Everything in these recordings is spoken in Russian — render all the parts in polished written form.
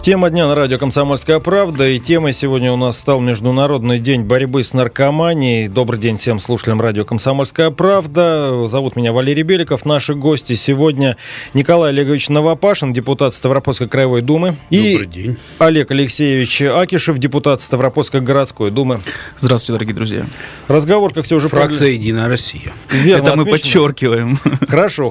Тема дня на радио «Комсомольская правда». И темой сегодня у нас стал Международный день борьбы с наркоманией. Добрый день всем слушателям радио «Комсомольская правда». Зовут меня Валерий Беликов. Наши гости сегодня Николай Олегович Новопашин, депутат Ставропольской краевой думы. Добрый день. Олег Алексеевич Акишев, депутат Ставропольской городской думы. Здравствуйте, дорогие друзья. Разговор, как все уже... Фракция «Единая Россия». Верно, это мы отмечено? Подчеркиваем. Хорошо,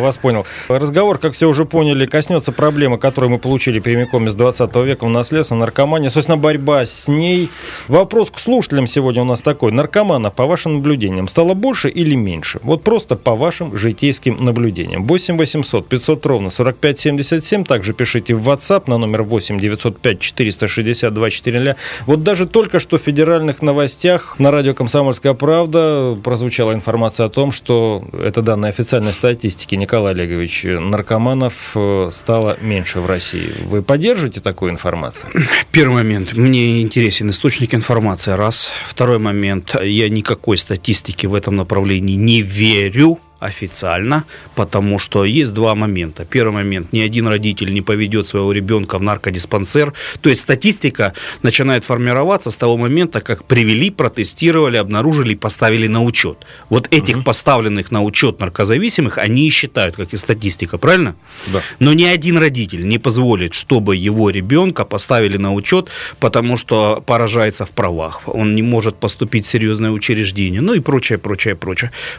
вас понял. Разговор, как все уже поняли, коснется проблемы, которую мы получили прямиком из 20 века в наследство — наркомания, собственно, борьба с ней. Вопрос к слушателям сегодня у нас такой. Наркоманов, по вашим наблюдениям, стало больше или меньше? Вот просто по вашим житейским наблюдениям. 8 800 500 ровно 45 77. Также пишите в WhatsApp на номер 8 905 462 400. Вот даже только что в федеральных новостях на радио «Комсомольская правда» прозвучала информация о том, что, это данные официальной статистики, Николай Олегович, наркоманов стало меньше в России. Вы поддерживаете такую информацию? Первый момент. Мне интересен источник информации. Раз. Второй момент. Я никакой статистике в этом направлении не верю официально, потому что есть два момента. Первый момент. Ни один родитель не поведет своего ребенка в наркодиспансер. То есть статистика начинает формироваться с того момента, как привели, протестировали, обнаружили и поставили на учет. Вот этих поставленных на учет наркозависимых они и считают, как и статистика, правильно? Да. Но ни один родитель не позволит, чтобы его ребенка поставили на учет, потому что поражается в правах. Он не может поступить в серьезное учреждение, ну и прочее.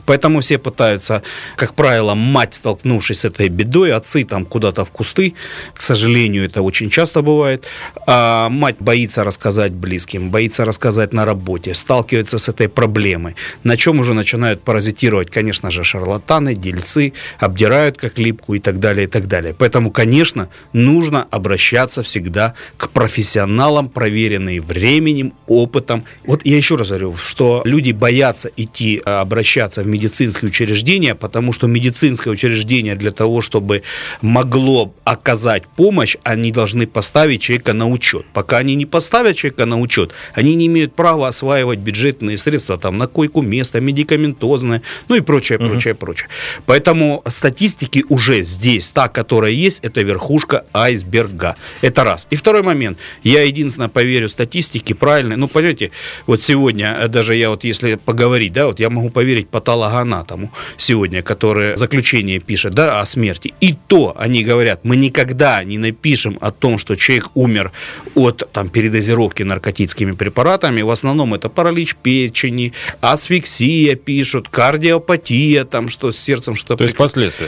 Поэтому все пытаются, как правило, мать, столкнувшись с этой бедой, отцы там куда-то в кусты, к сожалению, это очень часто бывает, а мать боится рассказать близким, боится рассказать на работе, сталкивается с этой проблемой, на чем уже начинают паразитировать, конечно же, шарлатаны, дельцы, обдирают как липку и так далее, и так далее. Поэтому, конечно, нужно обращаться всегда к профессионалам, проверенным временем, опытом. Вот я еще раз говорю, что люди боятся идти обращаться в медицинские учреждения, потому что медицинское учреждение для того, чтобы могло оказать помощь, они должны поставить человека на учет. Пока они не поставят человека на учет, они не имеют права осваивать бюджетные средства там, на койку место, медикаментозное, ну и прочее. Поэтому статистики уже здесь, та, которая есть, это верхушка айсберга. Это раз. И второй момент. Я единственное поверю статистике правильной. Ну, понимаете, вот сегодня даже я вот если поговорить, да, вот я могу поверить патологоанатому сегодня, которые заключение пишет, да, о смерти. И то они говорят, мы никогда не напишем о том, что человек умер от там, передозировки наркотическими препаратами. В основном это паралич печени, асфиксия пишут, кардиопатия, там что с сердцем, что-то... То есть последствия.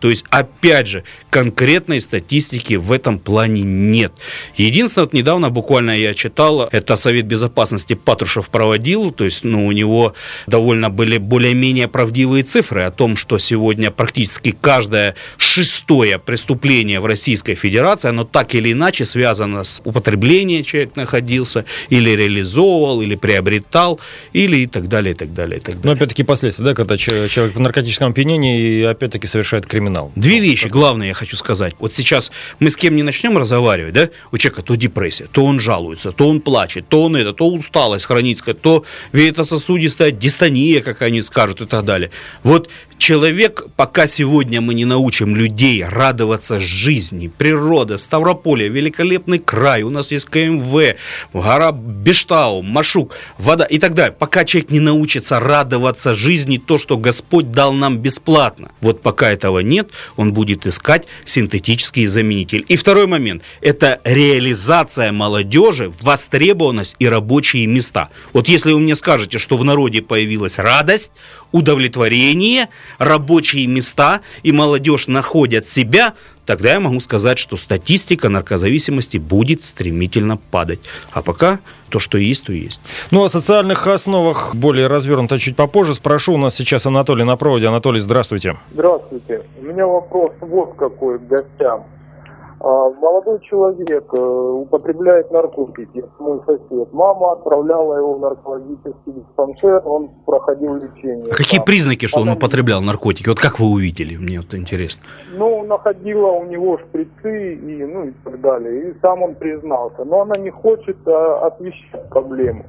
То есть, опять же, конкретной статистики в этом плане нет. Единственное, вот недавно буквально я читал, это Совет Безопасности Патрушев проводил, то есть, ну, у него довольно были более-менее правдивые цифры о том, что сегодня практически каждое шестое преступление в Российской Федерации, оно так или иначе связано с употреблением, человек находился, или реализовывал, или приобретал, или и так далее. Но опять-таки последствия, да, когда человек в наркотическом опьянении и опять-таки совершает криминал. Две вещи главные я хочу сказать. Вот сейчас мы с кем не начнем разговаривать, да, у человека то депрессия, то он жалуется, то он плачет, то он это, то усталость хроническая, то вегетососудистая дистония, как они скажут и так далее. Вот человек, пока сегодня мы не научим людей радоваться жизни, природа, Ставрополье, великолепный край, у нас есть КМВ, гора Бештау, Машук, вода и так далее. Пока человек не научится радоваться жизни, то, что Господь дал нам бесплатно, вот пока этого нет, он будет искать синтетический заменитель. И второй момент – это реализация молодежи, востребованность и рабочие места. Вот если вы мне скажете, что в народе появилась радость, удовлетворение, рабочие места и молодежь находят себя, тогда я могу сказать, что статистика наркозависимости будет стремительно падать. А пока то, что есть, то есть. Ну, о социальных основах более развернуто чуть попозже. Спрошу, у нас сейчас Анатолий на проводе. Анатолий, здравствуйте. Здравствуйте. У меня вопрос вот какой к гостям. Молодой человек употребляет наркотики, мой сосед. Мама отправляла его в наркологический диспансер, он проходил лечение. Какие признаки, что он употреблял наркотики? Вот как вы увидели? Мне вот интересно. Ну, находила у него шприцы и, ну, и так далее. И сам он признался. Но она не хочет освещать проблему.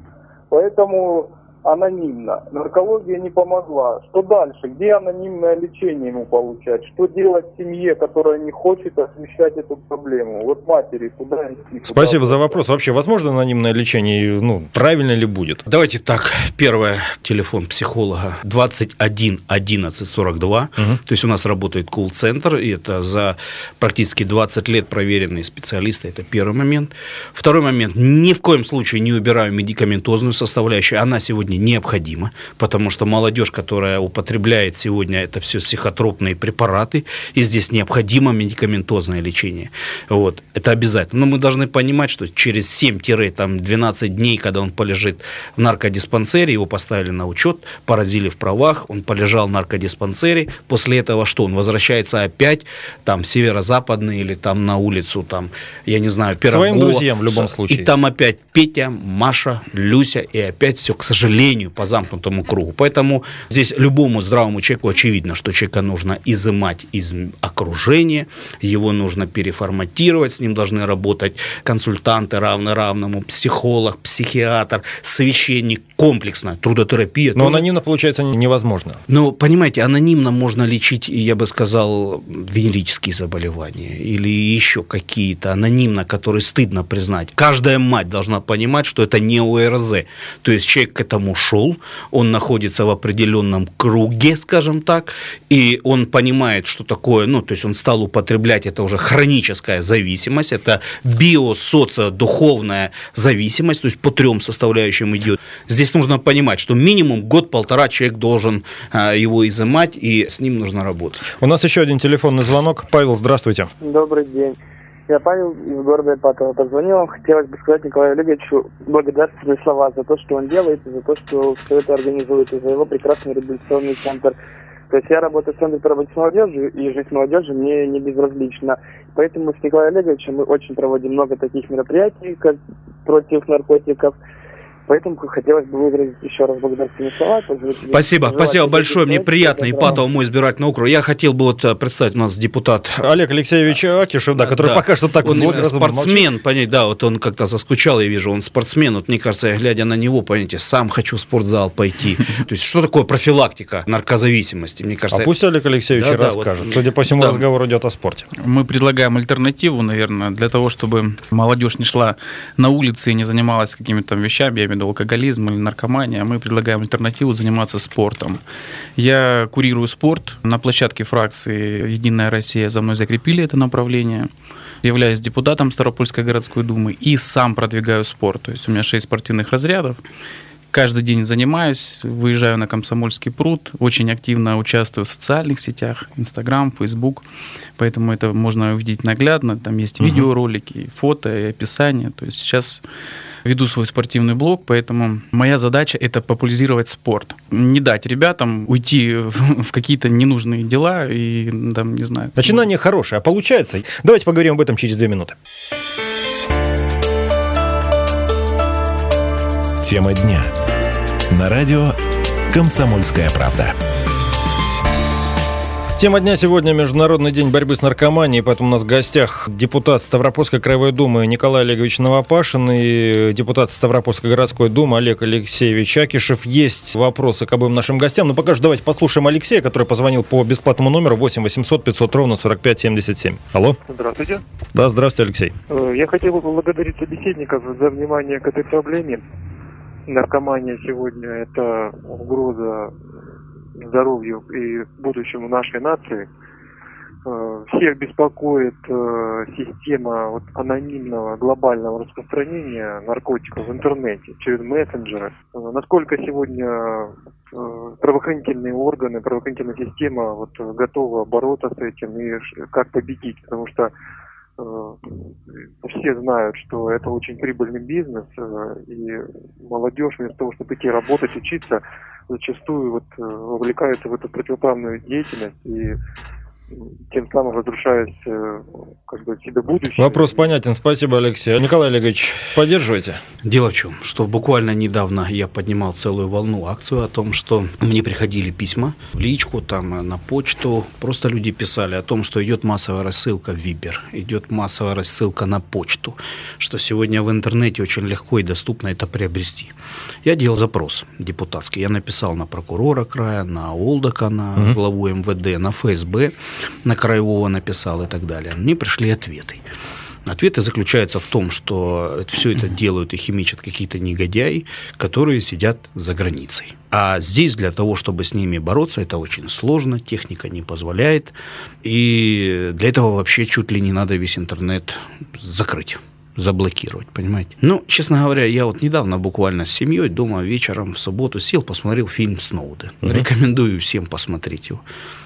Поэтому анонимно. Наркология не помогла. Что дальше? Где анонимное лечение ему получать? Что делать семье, которая не хочет освещать эту проблему? Вот матери, куда идти? Спасибо за вопрос. Вообще, возможно анонимное лечение? Правильно ли будет? Давайте так. Первое. Телефон психолога 21 11 42. Угу. То есть у нас работает колл-центр. И это за практически 20 лет проверенные специалисты. Это первый момент. Второй момент. Ни в коем случае не убираю медикаментозную составляющую. Она сегодня необходимо, потому что молодежь, которая употребляет сегодня это все психотропные препараты, и здесь необходимо медикаментозное лечение. Вот. Это обязательно. Но мы должны понимать, что через 7-12 дней, когда он полежит в наркодиспансере, его поставили на учет, поразили в правах, он полежал в наркодиспансере, после этого что? Он возвращается опять в северо-западный или на улицу, Пирогова. Своим друзьям в любом случае. И там опять Петя, Маша, Люся, и опять все, к сожалению, по замкнутому кругу. Поэтому здесь любому здравому человеку очевидно, что человека нужно изымать из окружения, его нужно переформатировать, с ним должны работать консультанты равны равному, психолог, психиатр, священник, комплексная трудотерапия. Но тоже... анонимно, получается, невозможно. Понимаете, анонимно можно лечить, я бы сказал, венерические заболевания или еще какие-то анонимно, которые стыдно признать. Каждая мать должна понимать, что это не ОРЗ. То есть человек к этому шел, он находится в определенном круге, скажем так, и он понимает, что такое, то есть он стал употреблять, это уже хроническая зависимость, это биосоциодуховная зависимость, то есть по 3 составляющим идет. Здесь нужно понимать, что минимум 1-1.5 человек должен его изымать, и с ним нужно работать. У нас еще один телефонный звонок. Павел, здравствуйте. Добрый день. Я Павел из города Ипатова позвонил вам. Хотелось бы сказать Николаю Олеговичу благодарственные слова за то, что он делает, и за то, что все это организует, и за его прекрасный реабилитационный центр. То есть я работаю в Центре по работе с молодежью, и жизнь молодежи мне не безразлична. Поэтому с Николаем Олеговичем мы очень проводим много таких мероприятий, как против наркотиков. Поэтому хотелось бы выразить еще раз благодарственные слова. Спасибо большое. Мне приятно. Ипатово, мой избирательный округ. Я хотел бы представить у нас депутат Олег Алексеевич Акишев, который пока что так много спортсмен, понять, он как-то заскучал, я вижу, он спортсмен. Мне кажется, я, глядя на него, сам хочу в спортзал пойти. То есть что такое профилактика наркозависимости? Мне кажется. А пусть Олег Алексеевич расскажет. Судя по всему, разговор идет о спорте. Мы предлагаем альтернативу, наверное, для того, чтобы молодежь не шла на улице и не занималась какими-то вещами, алкоголизм или наркомания, мы предлагаем альтернативу заниматься спортом. Я курирую спорт. На площадке фракции «Единая Россия» за мной закрепили это направление. Являюсь депутатом Ставропольской городской думы и сам продвигаю спорт. То есть у меня 6 спортивных разрядов. Каждый день занимаюсь, выезжаю на Комсомольский пруд, очень активно участвую в социальных сетях, Инстаграм, Фейсбук, поэтому это можно увидеть наглядно, там есть видеоролики, фото и описание, то есть сейчас веду свой спортивный блог, поэтому моя задача – это популяризировать спорт, не дать ребятам уйти в какие-то ненужные дела и там, не знаю. Начинание хорошее, а получается? Давайте поговорим об этом через 2 минуты. Тема дня. На радио «Комсомольская правда». Тема дня сегодня Международный день борьбы с наркоманией, поэтому у нас в гостях депутат Ставропольской краевой думы Николай Олегович Новопашин и депутат Ставропольской городской думы Олег Алексеевич Акишев. Есть вопросы к обоим нашим гостям, но пока же давайте послушаем Алексея, который позвонил по бесплатному номеру 8-800-500-45-77. Алло. Здравствуйте. Да, здравствуйте, Алексей. Я хотел бы поблагодарить собеседников за внимание к этой проблеме. Наркомания сегодня – это угроза здоровью и будущему нашей нации. Всех беспокоит система анонимного глобального распространения наркотиков в интернете, через мессенджеры. Насколько сегодня правоохранительные органы, правоохранительная система готова бороться с этим и как победить, потому что все знают, что это очень прибыльный бизнес, и молодежь вместо того, чтобы идти работать, учиться, зачастую вовлекается в эту противоправную деятельность и тем самым разрушаясь себе будущее. Вопрос понятен. Спасибо, Алексей. Николай Олегович, поддерживаете? Дело в чем, что буквально недавно я поднимал целую волну акцию о том, что мне приходили письма в личку, там, на почту. Просто люди писали о том, что идет массовая рассылка в Вибер, идет массовая рассылка на почту, что сегодня в интернете очень легко и доступно это приобрести. Я делал запрос депутатский. Я написал на прокурора края, на Олдака, на главу МВД, на ФСБ, на краевого написал и так далее. Мне пришли ответы. Ответы заключаются в том, что все это делают и химичат какие-то негодяи, которые сидят за границей. А здесь для того, чтобы с ними бороться, это очень сложно, техника не позволяет. И для этого вообще чуть ли не надо весь интернет закрыть, заблокировать, понимаете? Ну, честно говоря, я вот недавно буквально с семьей дома вечером в субботу сел, посмотрел фильм «Сноуден». Рекомендую всем посмотреть его.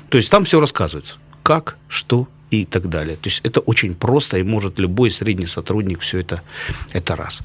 То есть там все рассказывается. Как, что и так далее. То есть это очень просто, и может любой средний сотрудник все это раз.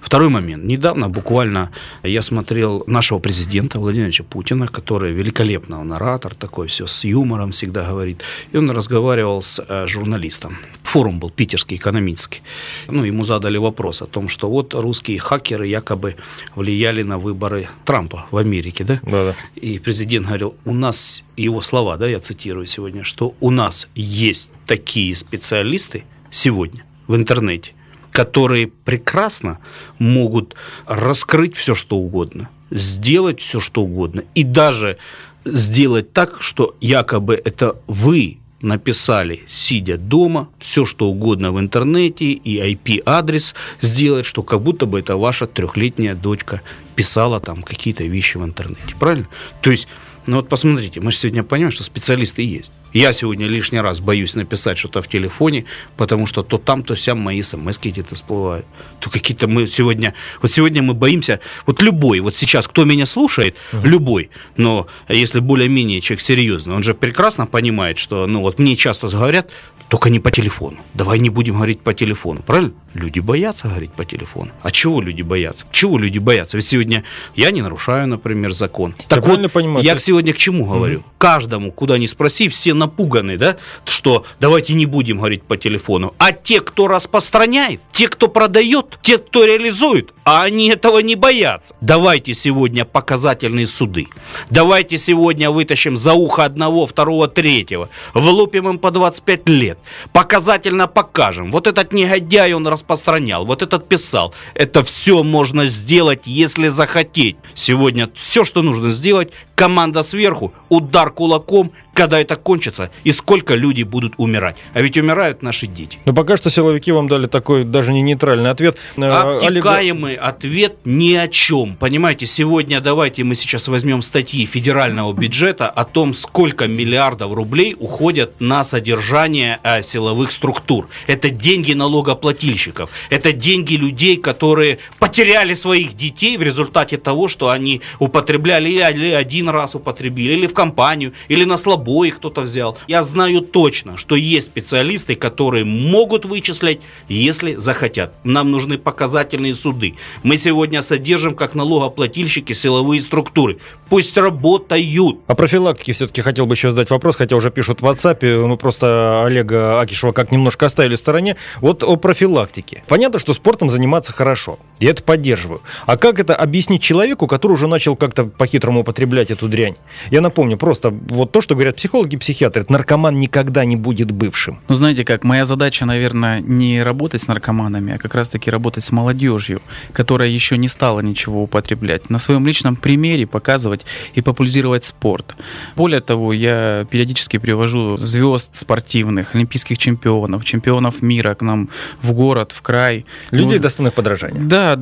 Второй момент. Недавно буквально я смотрел нашего президента Владимира Путина, который великолепно, он оратор такой, все с юмором всегда говорит. И он разговаривал с журналистом. Форум был питерский, экономический. Ну, ему задали вопрос о том, что вот русские хакеры якобы влияли на выборы Трампа в Америке, да? Да-да. И президент говорил, у нас... его слова, да, я цитирую сегодня, что у нас есть такие специалисты сегодня в интернете, которые прекрасно могут раскрыть все, что угодно, сделать все, что угодно, и даже сделать так, что якобы это вы написали, сидя дома, все, что угодно в интернете, и IP-адрес сделать, что как будто бы это ваша трехлетняя дочка писала там какие-то вещи в интернете, правильно? То есть... Ну вот посмотрите, мы же сегодня понимаем, что специалисты есть. Я сегодня лишний раз боюсь написать что-то в телефоне, потому что то там, то сям мои смс-ки где-то всплывают. То какие-то мы сегодня... Вот сегодня мы боимся... Вот любой, вот сейчас, кто меня слушает, любой, но если более-менее человек серьезный, он же прекрасно понимает, что, ну вот мне часто говорят, только не по телефону. Давай не будем говорить по телефону, правильно? Люди боятся говорить по телефону. А чего люди боятся? Чего люди боятся? Ведь сегодня я не нарушаю, например, закон. Так вот, я сегодня к чему говорю? Каждому, куда ни спроси, все напуганы, да, что давайте не будем говорить по телефону. А те, кто распространяет, те, кто продает, те, кто реализует, а они этого не боятся. Давайте сегодня показательные суды. Давайте сегодня вытащим за ухо одного, второго, третьего. Влупим им по 25 лет. Показательно покажем. Вот этот негодяй, он распространял, вот этот писал. Это все можно сделать, если захотеть. Сегодня все, что нужно сделать, команда сверху, удар кулаком, когда это кончится, и сколько людей будут умирать. А ведь умирают наши дети. Но пока что силовики вам дали такой даже не нейтральный ответ. Обтекаемый ответ ни о чем. Понимаете, сегодня давайте мы сейчас возьмем статьи федерального бюджета о том, сколько миллиардов рублей уходят на содержание силовых структур. Это деньги налогоплательщиков. Это деньги людей, которые потеряли своих детей в результате того, что они употребляли или один раз употребили, или в компанию, или на слабо. Обоих кто-то взял. Я знаю точно, что есть специалисты, которые могут вычислять, если захотят. Нам нужны показательные суды. Мы сегодня содержим как налогоплательщики силовые структуры. Пусть работают. О профилактике все-таки хотел бы еще задать вопрос, хотя уже пишут в WhatsApp, мы просто Олега Акишева как немножко оставили в стороне. Вот о профилактике. Понятно, что спортом заниматься хорошо. Я это поддерживаю. А как это объяснить человеку, который уже начал как-то по-хитрому употреблять эту дрянь? Я напомню, просто вот то, что говорят психологи, психиатры, наркоман никогда не будет бывшим. Ну, знаете как, моя задача, наверное, не работать с наркоманами, а как раз-таки работать с молодежью, которая еще не стала ничего употреблять. На своем личном примере показывать и популяризировать спорт. Более того, я периодически привожу звезд спортивных, олимпийских чемпионов, чемпионов мира к нам в город, в край. Людей достойных подражания. Да.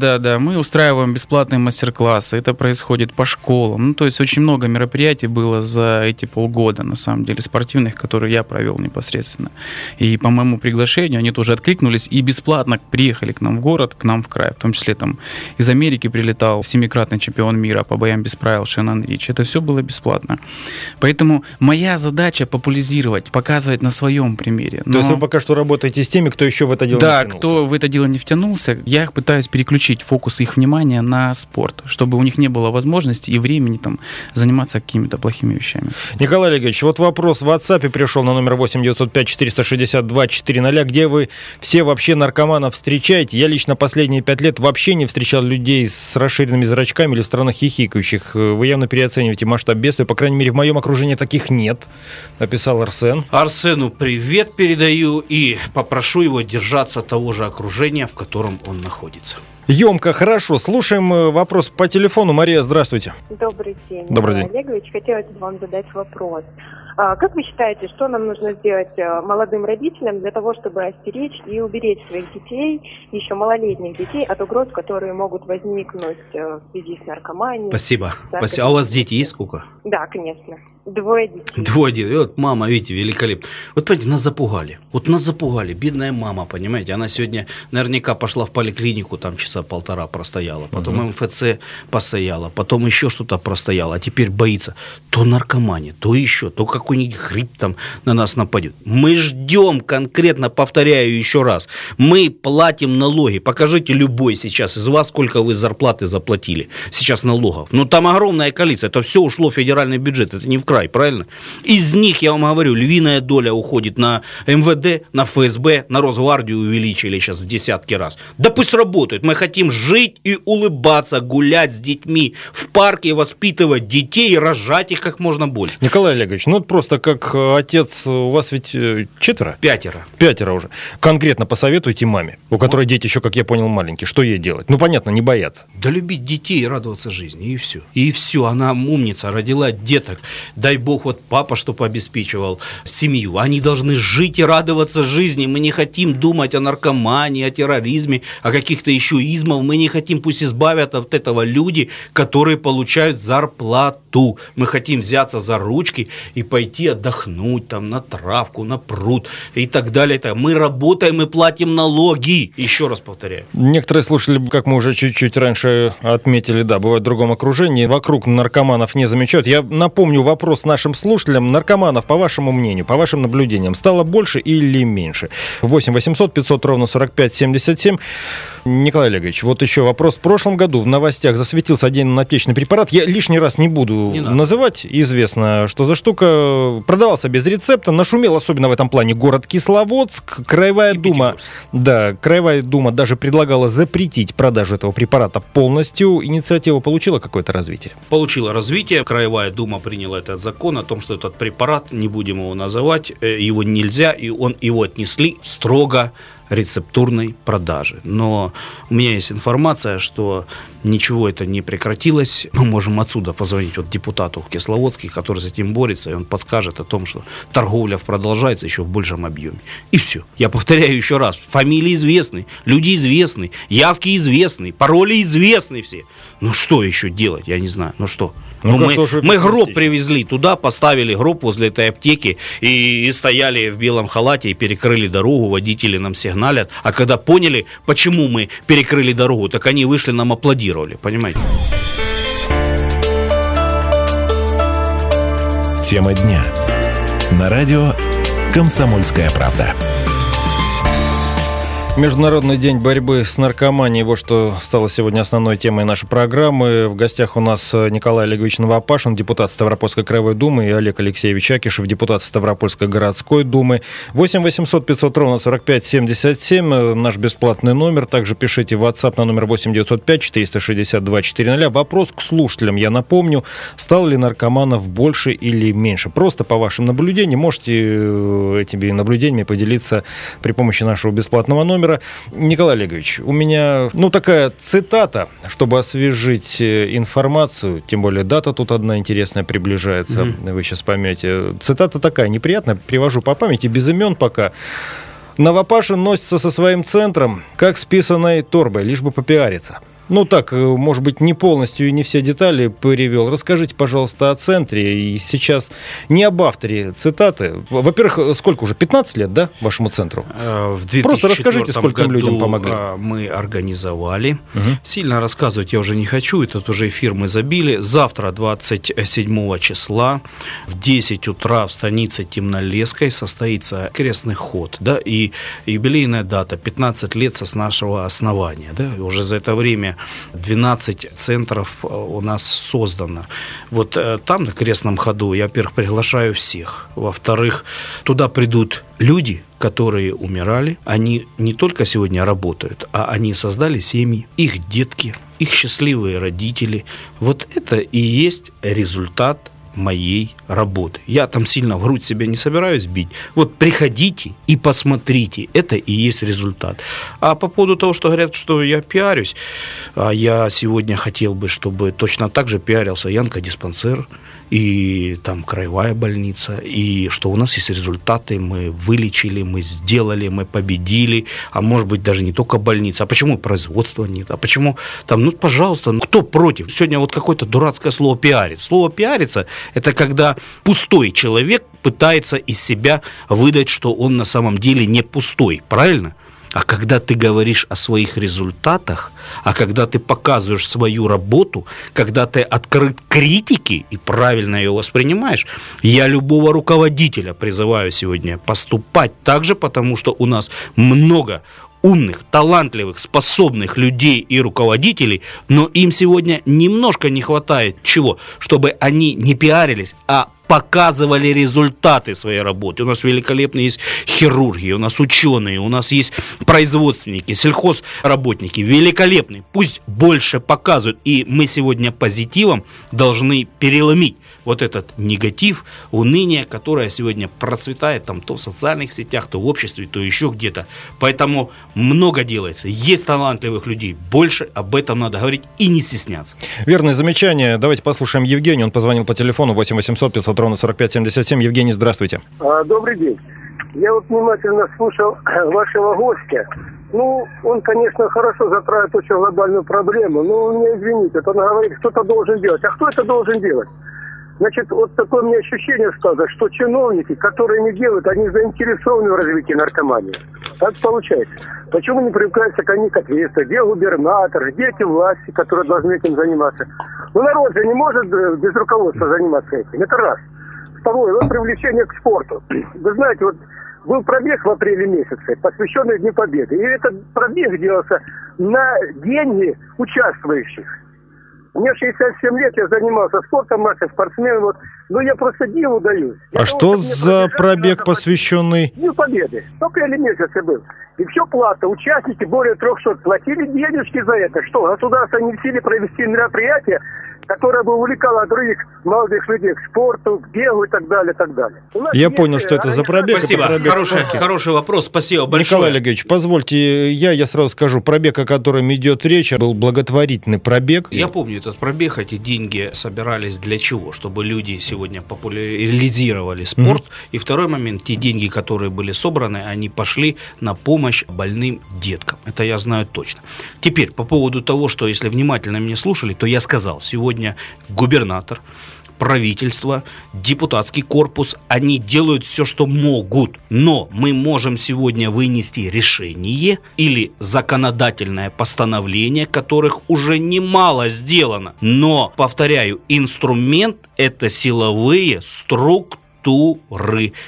Мы устраиваем бесплатные мастер-классы. Это происходит по школам. Ну, то есть очень много мероприятий было за эти полгода, на самом деле, спортивных, которые я провел непосредственно. И по моему приглашению они тоже откликнулись и бесплатно приехали к нам в город, к нам в край. В том числе там из Америки прилетал 7-кратный чемпион мира по боям без правил Шенан Рич. Это все было бесплатно. Поэтому моя задача популяризировать, показывать на своем примере. Но... То есть вы пока что работаете с теми, кто еще в это дело не втянулся? Да, кто в это дело не втянулся. Я их пытаюсь переключить фокус их внимания на спорт, чтобы у них не было возможности и времени там заниматься какими-то плохими вещами. Николай Олегович, вот вопрос в WhatsApp пришел на номер 8-905-462-400. Где вы все вообще наркоманов встречаете? Я лично последние 5 лет вообще не встречал людей с расширенными зрачками или странно хихикающих. Вы явно переоцениваете масштаб бедствия. По крайней мере, в моем окружении таких нет, написал Арсен. Арсену привет передаю и попрошу его держаться того же окружения, в котором он находится. Емко, хорошо. Слушаем вопрос по телефону. Мария, здравствуйте. Добрый день. Добрый день. Олегович, хотелось бы вам задать вопрос. Как вы считаете, что нам нужно сделать молодым родителям для того, чтобы остеречь и уберечь своих детей, еще малолетних детей, от угроз, которые могут возникнуть в связи с наркоманией? Спасибо. Спасибо. А у вас дети есть сколько? Да, конечно. 2 детей. 2 детей. Вот мама, видите, великолепно. Вот понимаете, нас запугали. Вот нас запугали. Бедная мама, понимаете. Она сегодня наверняка пошла в поликлинику, там часа 1,5 простояла. Потом МФЦ постояла. Потом еще что-то простояла. А теперь боится. То наркомания, то еще, то какой-нибудь хрип там на нас нападет. Мы ждем конкретно, повторяю еще раз. Мы платим налоги. Покажите любой сейчас из вас, сколько вы зарплаты заплатили. Сейчас налогов. Но там огромное количество. Это все ушло в федеральный бюджет. Это не в край, правильно? Из них, я вам говорю, львиная доля уходит на МВД, на ФСБ, на Росгвардию увеличили сейчас в десятки раз. Да пусть работают. Мы хотим жить и улыбаться, гулять с детьми в парке, воспитывать детей и рожать их как можно больше. Николай Олегович, ну просто как отец, у вас ведь 4? 5. 5 уже. Конкретно посоветуйте маме, у которой дети еще, как я понял, маленькие. Что ей делать? Ну, понятно, не бояться. Да любить детей и радоваться жизни, и все. И все, она умница, родила деток. Дай бог, вот папа, чтобы обеспечивал семью. Они должны жить и радоваться жизни. Мы не хотим думать о наркомании, о терроризме, о каких-то еще измов. Мы не хотим, пусть избавят от этого люди, которые получают зарплату. Мы хотим взяться за ручки и пойти отдохнуть там на травку, на пруд и так далее. Мы работаем и платим налоги. Еще раз повторяю. Некоторые слушали, как мы уже чуть-чуть раньше отметили, да, бывают в другом окружении. Вокруг наркоманов не замечают. Я напомню вопрос нашим слушателям. Наркоманов, по вашему мнению, по вашим наблюдениям, стало больше или меньше? 8-800-500-45-77. Николай Олегович, вот еще вопрос. В прошлом году в новостях засветился один отечественный препарат. Я лишний раз не буду называть. Известно, что за штука. Продавался без рецепта. Нашумел, особенно в этом плане, город Кисловодск. Краевая дума. Да, Краевая дума даже предлагала запретить продажу этого препарата полностью. Инициатива получила какое-то развитие? Получила развитие. Краевая дума приняла этот закон о том, что этот препарат, не будем его называть, его нельзя, и его отнесли строго рецептурной продажи. Но у меня есть информация, что ничего это не прекратилось. Мы можем отсюда позвонить вот депутату в Кисловодске, который с этим борется, и он подскажет о том, что торговля продолжается еще в большем объеме. И все. Я повторяю еще раз. Фамилии известны, люди известны, явки известны, пароли известны все. Ну что еще делать? Я не знаю. Ну что? Мы гроб привезли туда, поставили гроб возле этой аптеки и стояли в белом халате и перекрыли дорогу, водители нам сигналят. А когда поняли, почему мы перекрыли дорогу, так они вышли, нам аплодировали, понимаете? Тема дня. На радио «Комсомольская правда». Международный день борьбы с наркоманией. Вот что стало сегодня основной темой нашей программы. В гостях у нас Николай Олегович Новопашин, депутат Ставропольской краевой думы, и Олег Алексеевич Акишев, депутат Ставропольской городской думы. 8-800-500-45-77, наш бесплатный номер. Также пишите в WhatsApp на номер 8-905-462-400. Вопрос к слушателям, я напомню, стало ли наркоманов больше или меньше? Просто по вашим наблюдениям, можете этими наблюдениями поделиться при помощи нашего бесплатного номера. Николай Олегович, у меня, такая цитата, чтобы освежить информацию, тем более дата тут одна интересная приближается, вы сейчас поймете. Цитата такая неприятная, привожу по памяти, без имен пока. Новопашин носится со своим центром, как с писаной торбой, лишь бы попиариться. Так, может быть, не полностью и не все детали перевел. Расскажите, пожалуйста, о центре. И сейчас не об авторе цитаты. Во-первых, сколько уже? 15 лет, да, вашему центру? В 2004 просто расскажите, сколько людям помогли. Мы организовали. Сильно рассказывать я уже не хочу. Этот уже эфир мы забили. Завтра, 27 числа, в 10 утра в станице Темнолесской состоится крестный ход. Да, и юбилейная дата, 15 лет с нашего основания. Да, уже за это время 12 центров у нас создано. Вот там на Крестном ходу я, во-первых, приглашаю всех. Во-вторых, туда придут люди, которые умирали. Они не только сегодня работают, а они создали семьи, их детки, их счастливые родители. Вот это и есть результат моей работы. Я там сильно в грудь себя не собираюсь бить. Вот приходите и посмотрите. Это и есть результат. А по поводу того, что говорят, что я пиарюсь, я сегодня хотел бы, чтобы точно так же пиарился онкодиспансер, и там краевая больница, и что у нас есть результаты, мы вылечили, мы сделали, мы победили, а может быть даже не только больница, а почему производства нет, а почему там, ну пожалуйста, кто против? Сегодня вот какое-то дурацкое слово «пиарит». Слово «пиарится» – это когда пустой человек пытается из себя выдать, что он на самом деле не пустой, правильно? А когда ты говоришь о своих результатах, а когда ты показываешь свою работу, когда ты открыт к критике и правильно ее воспринимаешь, я любого руководителя призываю сегодня поступать так же, потому что у нас много умных, талантливых, способных людей и руководителей, но им сегодня немножко не хватает чего? Чтобы они не пиарились, а показывали результаты своей работы. У нас великолепные есть хирурги, у нас ученые, у нас есть производственники, сельхозработники, великолепные. Пусть больше показывают. И мы сегодня позитивом должны переломить вот этот негатив, уныние, которое сегодня процветает там то в социальных сетях, то в обществе, то еще где-то. Поэтому много делается. Есть талантливых людей. Больше об этом надо говорить и не стесняться. Верное замечание. Давайте послушаем Евгения. Он позвонил по телефону 8 800 500 45 77. Евгений, здравствуйте. Добрый день. Я вот внимательно слушал вашего гостя. Ну, он, конечно, хорошо затравит очень глобальную проблему, но вы меня извините, он говорит, кто-то должен делать. А кто это должен делать? Значит, вот такое у меня ощущение сказать, что чиновники, которые не делают, они заинтересованы в развитии наркомании. Так получается. Почему не привлекаются к ним к ответству? Где губернатор, где эти власти, которые должны этим заниматься? Ну, народ же не может без руководства заниматься этим. Это раз. Второе, вот привлечение к спорту. Вы знаете, вот был пробег в апреле месяце, посвященный Дню Победы. И этот пробег делался на деньги участвующих. Мне 67 лет, я занимался спортом, мастер спортсмен, вот. Но я просто диву даюсь. А что за пробег, посвященный Дню Победы? Только или месяца был. И все платно. Участники более 300 платили денежки за это. Что, государство не в силе провести мероприятие, которое бы увлекало других молодых людей к спорту, к бегу и так далее, так далее. Я понял, что это за пробег. Спасибо. Пробег. Хороший вопрос. Спасибо большое. Николай Олегович, позвольте, я сразу скажу, пробег, о котором идет речь, был благотворительный пробег. Я помню этот пробег, эти деньги собирались для чего? Чтобы люди сегодня популяризировали спорт. Mm-hmm. И второй момент, те деньги, которые были собраны, они пошли на помощь больным деткам. Это я знаю точно. Теперь, по поводу того, что если внимательно меня слушали, то я сказал, сегодня губернатор, правительство, депутатский корпус, они делают все, что могут. Но мы можем сегодня вынести решение или законодательное постановление, которых уже немало сделано. Но, повторяю, инструмент – это силовые структуры.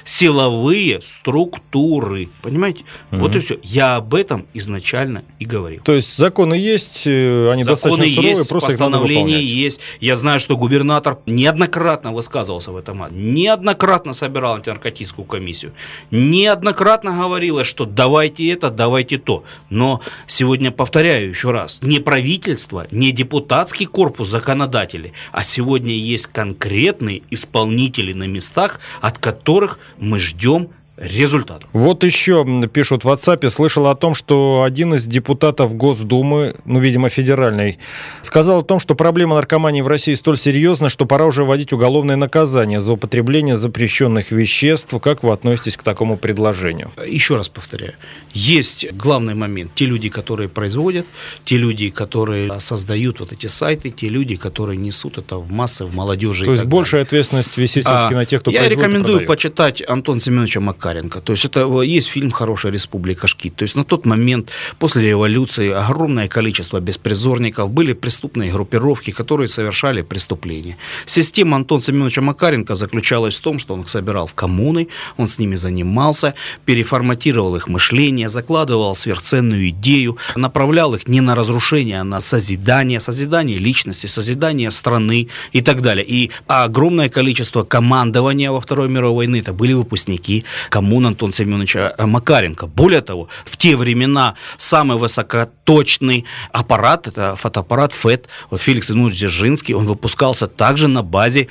Силовые структуры. Понимаете? Mm-hmm. Вот и все. Я об этом изначально и говорил. То есть законы есть, они законы достаточно суровые, есть, просто их надо выполнять. Законы есть. Я знаю, что губернатор неоднократно высказывался в этом. Неоднократно собирал антинаркотическую комиссию. Неоднократно говорилось, что давайте это, давайте то. Но сегодня, повторяю еще раз, не правительство, не депутатский корпус, законодатели, а сегодня есть конкретные исполнители на местах, от которых мы ждем результат. Вот еще пишут в WhatsApp, слышал о том, что один из депутатов Госдумы, видимо, федеральной, сказал о том, что проблема наркомании в России столь серьезна, что пора уже вводить уголовное наказание за употребление запрещенных веществ. Как вы относитесь к такому предложению? Еще раз повторяю. Есть главный момент. Те люди, которые производят, те люди, которые создают вот эти сайты, те люди, которые несут это в массы, в молодежи. То есть большая ответственность висит все-таки на тех, кто производит и продает. Я рекомендую почитать Антона Семёновича Макаренко, Макаренко. То есть это есть фильм «Хорошая республика Шкид». То есть на тот момент, после революции, огромное количество беспризорников, были преступные группировки, которые совершали преступления. Система Антона Семёновича Макаренко заключалась в том, что он их собирал в коммуны, он с ними занимался, переформатировал их мышление, закладывал сверхценную идею, направлял их не на разрушение, а на созидание личности, созидание страны и так далее. И огромное количество командования во Второй мировой войны, это были выпускники коммун Антона Семёновича Макаренко. Более того, в те времена самый высокоточный аппарат, это фотоаппарат ФЭД, Феликс Эдмундович Дзержинский, он выпускался также на базе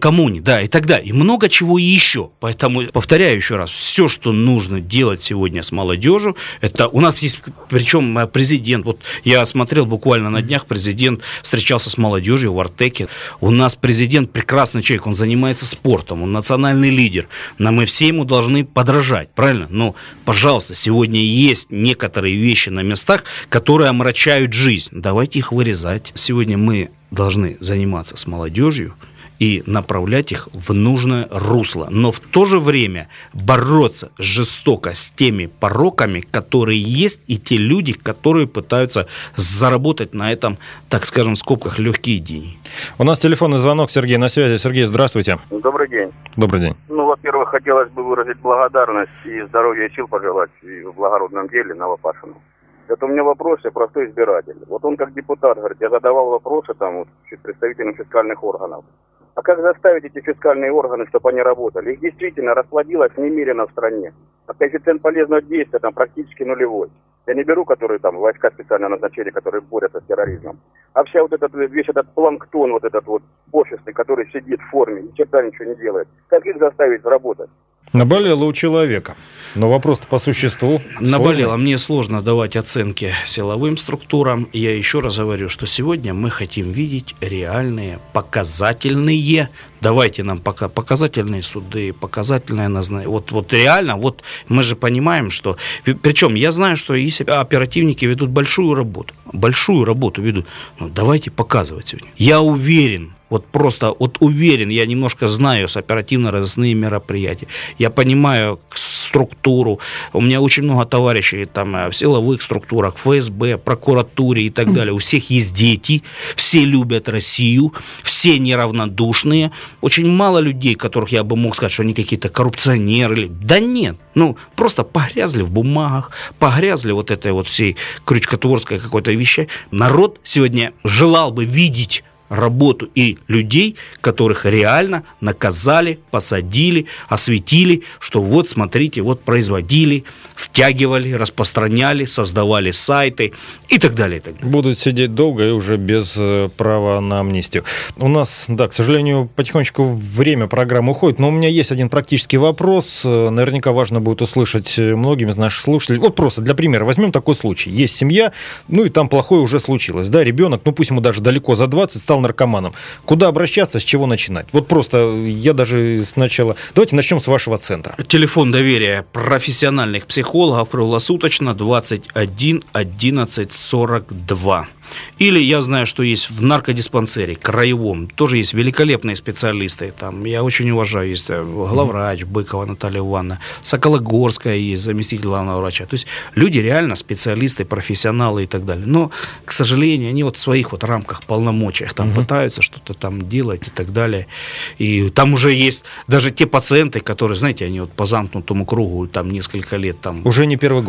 коммуны, да, и так далее. И много чего еще. Поэтому, повторяю еще раз, все, что нужно делать сегодня с молодежью, это у нас есть, причем президент, вот я смотрел буквально на днях, президент встречался с молодежью в Артеке. У нас президент прекрасный человек, он занимается спортом, он национальный лидер, но мы все ему должны подражать, правильно? Но, пожалуйста, сегодня есть некоторые вещи на местах, которые омрачают жизнь. Давайте их вырезать. Сегодня мы должны заниматься с молодежью и направлять их в нужное русло. Но в то же время бороться жестоко с теми пороками, которые есть, и те люди, которые пытаются заработать на этом, так скажем, в скобках, легкие деньги. У нас телефонный звонок. Сергей на связи. Сергей, здравствуйте. Добрый день. Добрый день. Ну, во-первых, хотелось бы выразить благодарность и здоровья, и сил пожелать в благородном деле Новопашину. Это у меня вопрос, я простой избиратель. Вот он как депутат, говорит, я задавал вопросы там представителям фискальных органов. А как заставить эти фискальные органы, чтобы они работали? Их действительно расплодилось немерено в стране. А коэффициент полезного действия там практически нулевой. Я не беру, которые там войска специально назначили, которые борются с терроризмом. А вся вот этот, весь этот планктон, вот этот вот офисный, который сидит в форме, ни черта ничего не делает. Как их заставить работать? Наболело у человека. Но вопрос-то по существу. Наболело. Мне сложно давать оценки силовым структурам. Я еще раз говорю, что сегодня мы хотим видеть реальные, показательные. Давайте нам пока показательные суды, показательное назначение. Вот реально, вот мы же понимаем, что... Причем я знаю, что и оперативники ведут большую работу ведут. Но давайте показывать сегодня. Я уверен, уверен, я немножко знаю с оперативно-розыскные мероприятия. Я понимаю структуру. У меня очень много товарищей там, в силовых структурах, ФСБ, прокуратуре и так далее. У всех есть дети, все любят Россию, все неравнодушные. Очень мало людей, которых я бы мог сказать, что они какие-то коррупционеры. Да нет, просто погрязли в бумагах, погрязли вот этой вот всей крючкотворской какой-то вещи. Народ сегодня желал бы видеть работу и людей, которых реально наказали, посадили, осветили, что вот, смотрите, вот производили, втягивали, распространяли, создавали сайты и так далее. Будут сидеть долго и уже без права на амнистию. У нас, да, к сожалению, потихонечку время программы уходит, но у меня есть один практический вопрос, наверняка важно будет услышать многим из наших слушателей. Вот просто для примера возьмем такой случай. Есть семья, и там плохое уже случилось, да, ребенок, пусть ему даже далеко за 20, стал наркоманом. Куда обращаться, с чего начинать? Вот просто я даже сначала... Давайте начнем с вашего центра. Телефон доверия профессиональных психологов круглосуточно 21 11 42. Или я знаю, что есть в наркодиспансере краевом, тоже есть великолепные специалисты, там, я очень уважаю, есть главврач Быкова Наталья Ивановна, Сокологорская есть, заместитель главного врача, то есть люди реально специалисты, профессионалы и так далее, но, к сожалению, они в своих рамках, полномочиях там пытаются что-то там делать и так далее, и там уже есть даже те пациенты, которые, знаете, они по замкнутому кругу там несколько лет там... Уже не первый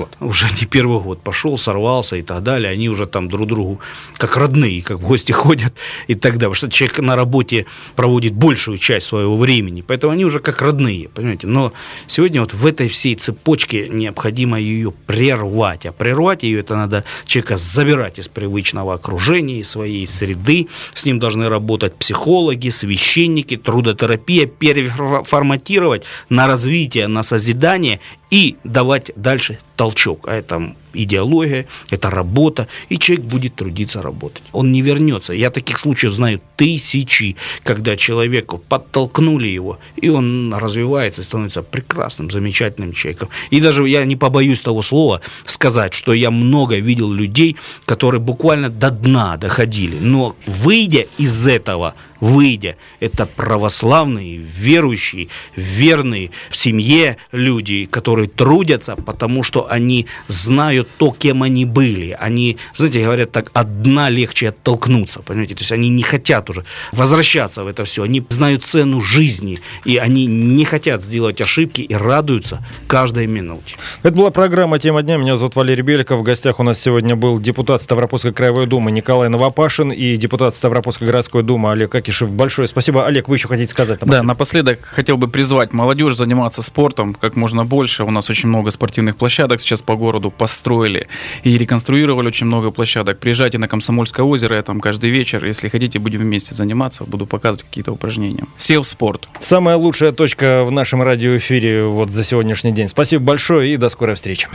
год пошел, сорвался и так далее, они уже там друг другу как родные, как в гости ходят и так далее. Потому что человек на работе проводит большую часть своего времени, поэтому они уже как родные, понимаете. Но сегодня в этой всей цепочке необходимо ее прервать. А прервать ее, это надо человека забирать из привычного окружения, из своей среды. С ним должны работать психологи, священники, трудотерапия, переформатировать на развитие, на созидание и давать дальше толчок. А это идеология, это работа, и человек будет трудиться работать. Он не вернется. Я таких случаев знаю тысячи, когда человеку подтолкнули его, и он развивается, становится прекрасным, замечательным человеком. И даже я не побоюсь того слова сказать, что я много видел людей, которые буквально до дна доходили. Но выйдя из этого... выйдя. Это православные, верующие, верные в семье люди, которые трудятся, потому что они знают то, кем они были. Они, знаете, говорят так, от дна легче оттолкнуться, понимаете? То есть они не хотят уже возвращаться в это все. Они знают цену жизни, и они не хотят сделать ошибки и радуются каждой минуте. Это была программа «Тема дня». Меня зовут Валерий Беликов. В гостях у нас сегодня был депутат Ставропольской краевой думы Николай Новопашин и депутат Ставропольской городской думы Олег Акишев. Большое спасибо. Олег, вы еще хотите сказать? Да, напоследок хотел бы призвать молодежь заниматься спортом как можно больше. У нас очень много спортивных площадок сейчас по городу построили и реконструировали очень много площадок. Приезжайте на Комсомольское озеро, я там каждый вечер. Если хотите, будем вместе заниматься. Буду показывать какие-то упражнения. Все в спорт. Самая лучшая точка в нашем радиоэфире вот за сегодняшний день. Спасибо большое и до скорой встречи.